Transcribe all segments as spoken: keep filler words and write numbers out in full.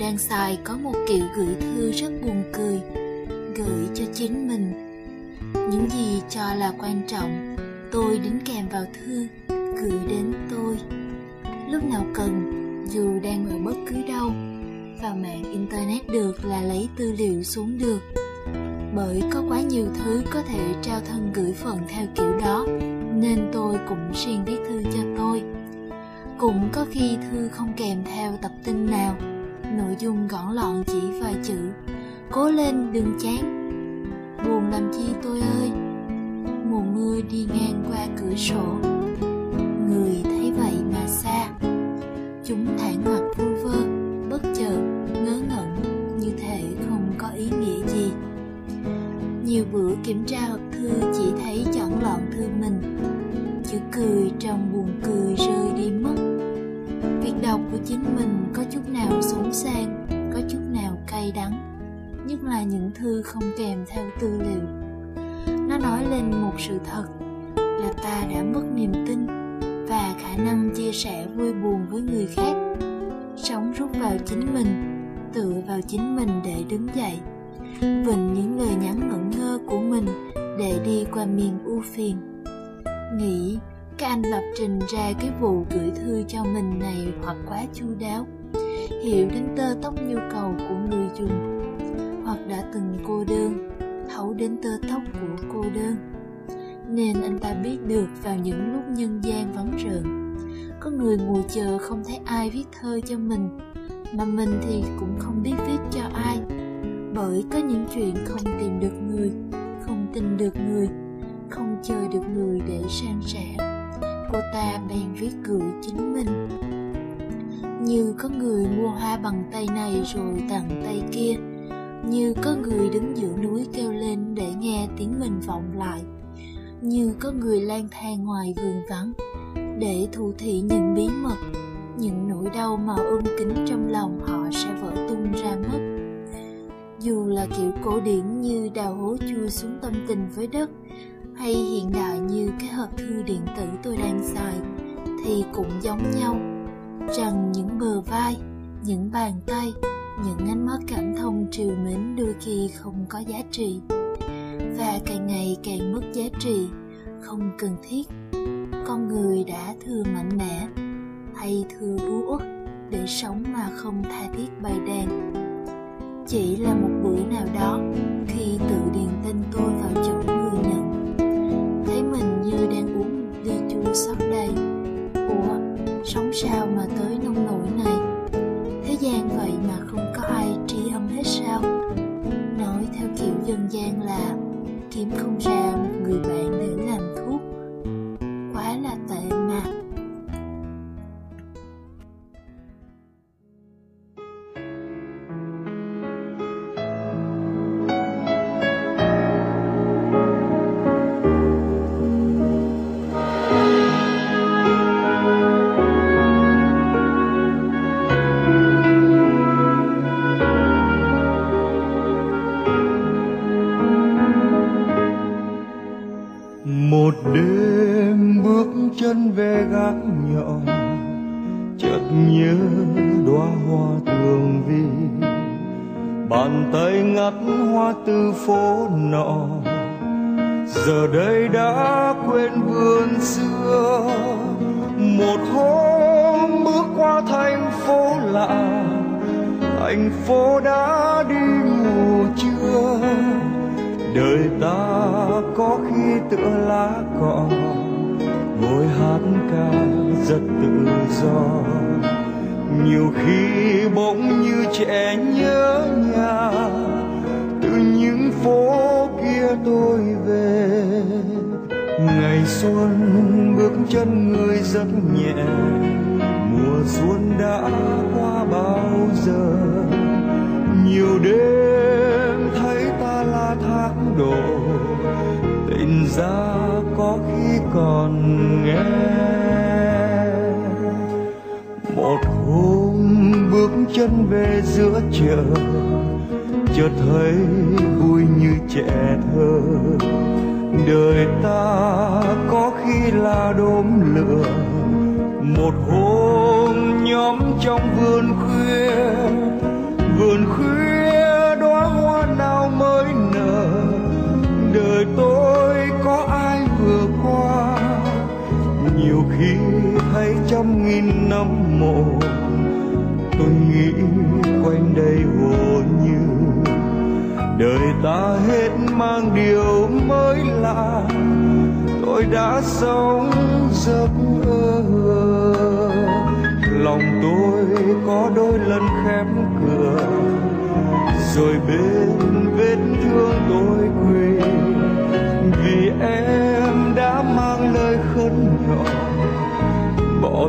Đang xài có một kiểu gửi thư rất buồn cười, gửi cho chính mình. Những gì cho là quan trọng, tôi đính kèm vào thư, gửi đến tôi. Lúc nào cần, dù đang ở bất cứ đâu, vào mạng internet được là lấy tư liệu xuống được. Bởi có quá nhiều thứ có thể trao thân gửi phận theo kiểu đó, nên tôi cũng riêng viết thư cho tôi. Cũng có khi thư không kèm theo tập tin nào, nội dung gọn lọn chỉ vài chữ: cố lên đừng chán, buồn làm chi tôi ơi, mùa mưa đi ngang qua cửa sổ, người thấy vậy mà xa. Chúng thản hoặc vu vơ, bất chợt, ngớ ngẩn, như thể không có ý nghĩa gì. Nhiều bữa kiểm tra hộp thư chỉ thấy chọn lọn thư mình, chữ cười trong buồn cười rơi đi mất. Việc đọc của chính mình có chút nào sốn sang, có chút nào cay đắng, nhất là những thư không kèm theo tư liệu. Nó nói lên một sự thật là ta đã mất niềm tin và khả năng chia sẻ vui buồn với người khác. Sống rút vào chính mình, tựa vào chính mình để đứng dậy, vịnh những lời nhắn ngẩn ngơ của mình để đi qua miền u phiền. Nghĩ các anh lập trình ra cái vụ gửi thư cho mình này hoặc quá chu đáo, hiểu đến tơ tóc nhu cầu của người dùng, hoặc đã từng cô đơn, thấu đến tơ tóc của cô đơn, nên anh ta biết được vào những lúc nhân gian vắng rợn, có người ngồi chờ không thấy ai viết thơ cho mình, mà mình thì cũng không biết viết cho ai. Bởi có những chuyện không tìm được người, không tin được người, không chờ được người để san sẻ, cô ta bèn viết gửi chính mình. Như có người mua hoa bằng tay này rồi tặng tay kia, như có người đứng giữa núi kêu lên để nghe tiếng mình vọng lại, như có người lang thang ngoài vườn vắng để thủ thị những bí mật, những nỗi đau mà ôm kín trong lòng họ sẽ vỡ tung ra mất. Dù là kiểu cổ điển như đào hố chui xuống tâm tình với đất, hay hiện đại như cái hộp thư điện tử tôi đang xài, thì cũng giống nhau, rằng những bờ vai, những bàn tay, những ánh mắt cảm thông trìu mến đôi khi không có giá trị, và càng ngày càng mất giá trị, không cần thiết. Con người đã thừa mạnh mẽ hay thừa bú uất để sống mà không tha thiết bày đàn. Chỉ là một bữa nào đó, khi tự điền tên tôi vào chỗ người nhận, như đang uống một ly chua sắp đầy. Ủa, sống sao mà tới nông nổi này? Thế gian vậy mà không có ai tri âm hết sao? Nói theo kiểu dân gian là kiếm không ra một người bạn để làm thuốc, quá là tệ mà. đời ta có khi tựa lá cọ, ngồi hát ca rất tự do. Nhiều khi bỗng như trẻ nhớ nhà, từ những phố kia tôi về. Ngày xuân bước chân người rất nhẹ, mùa xuân đã qua bao giờ. Nhiều đêm thấy ta là tháng đổ, tình ra có khi còn nghe. Một hôm bước chân về giữa chợ, chợt thấy vui như trẻ thơ. Đời ta có khi là đốm lửa, một hôm nhóm trong vườn khuya. Vườn khuya đóa hoa nào mới nở, đời tôi có ai vừa qua. Nhiều khi thấy trăm nghìn năm mộ, tôi nghĩ quanh đây hồ như. Đời ta hết mang điều mới lạ, tôi đã sống giấc mơ. Lòng tôi có đôi lần khép cửa, rồi bên vết thương tôi quỳ. Vì em đã mang lời khấn nhỏ, bỏ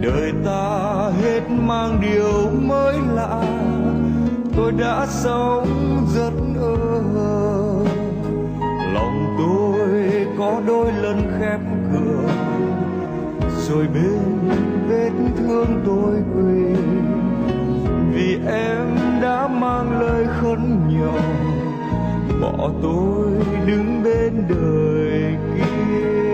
Đời ta hết mang điều mới lạ, tôi đã sống rất ơ. Tôi có đôi lần khép cửa, rồi bên vết thương tôi quỳ. Vì em đã mang lời khấn nhỏ, bỏ tôi đứng bên đời kia.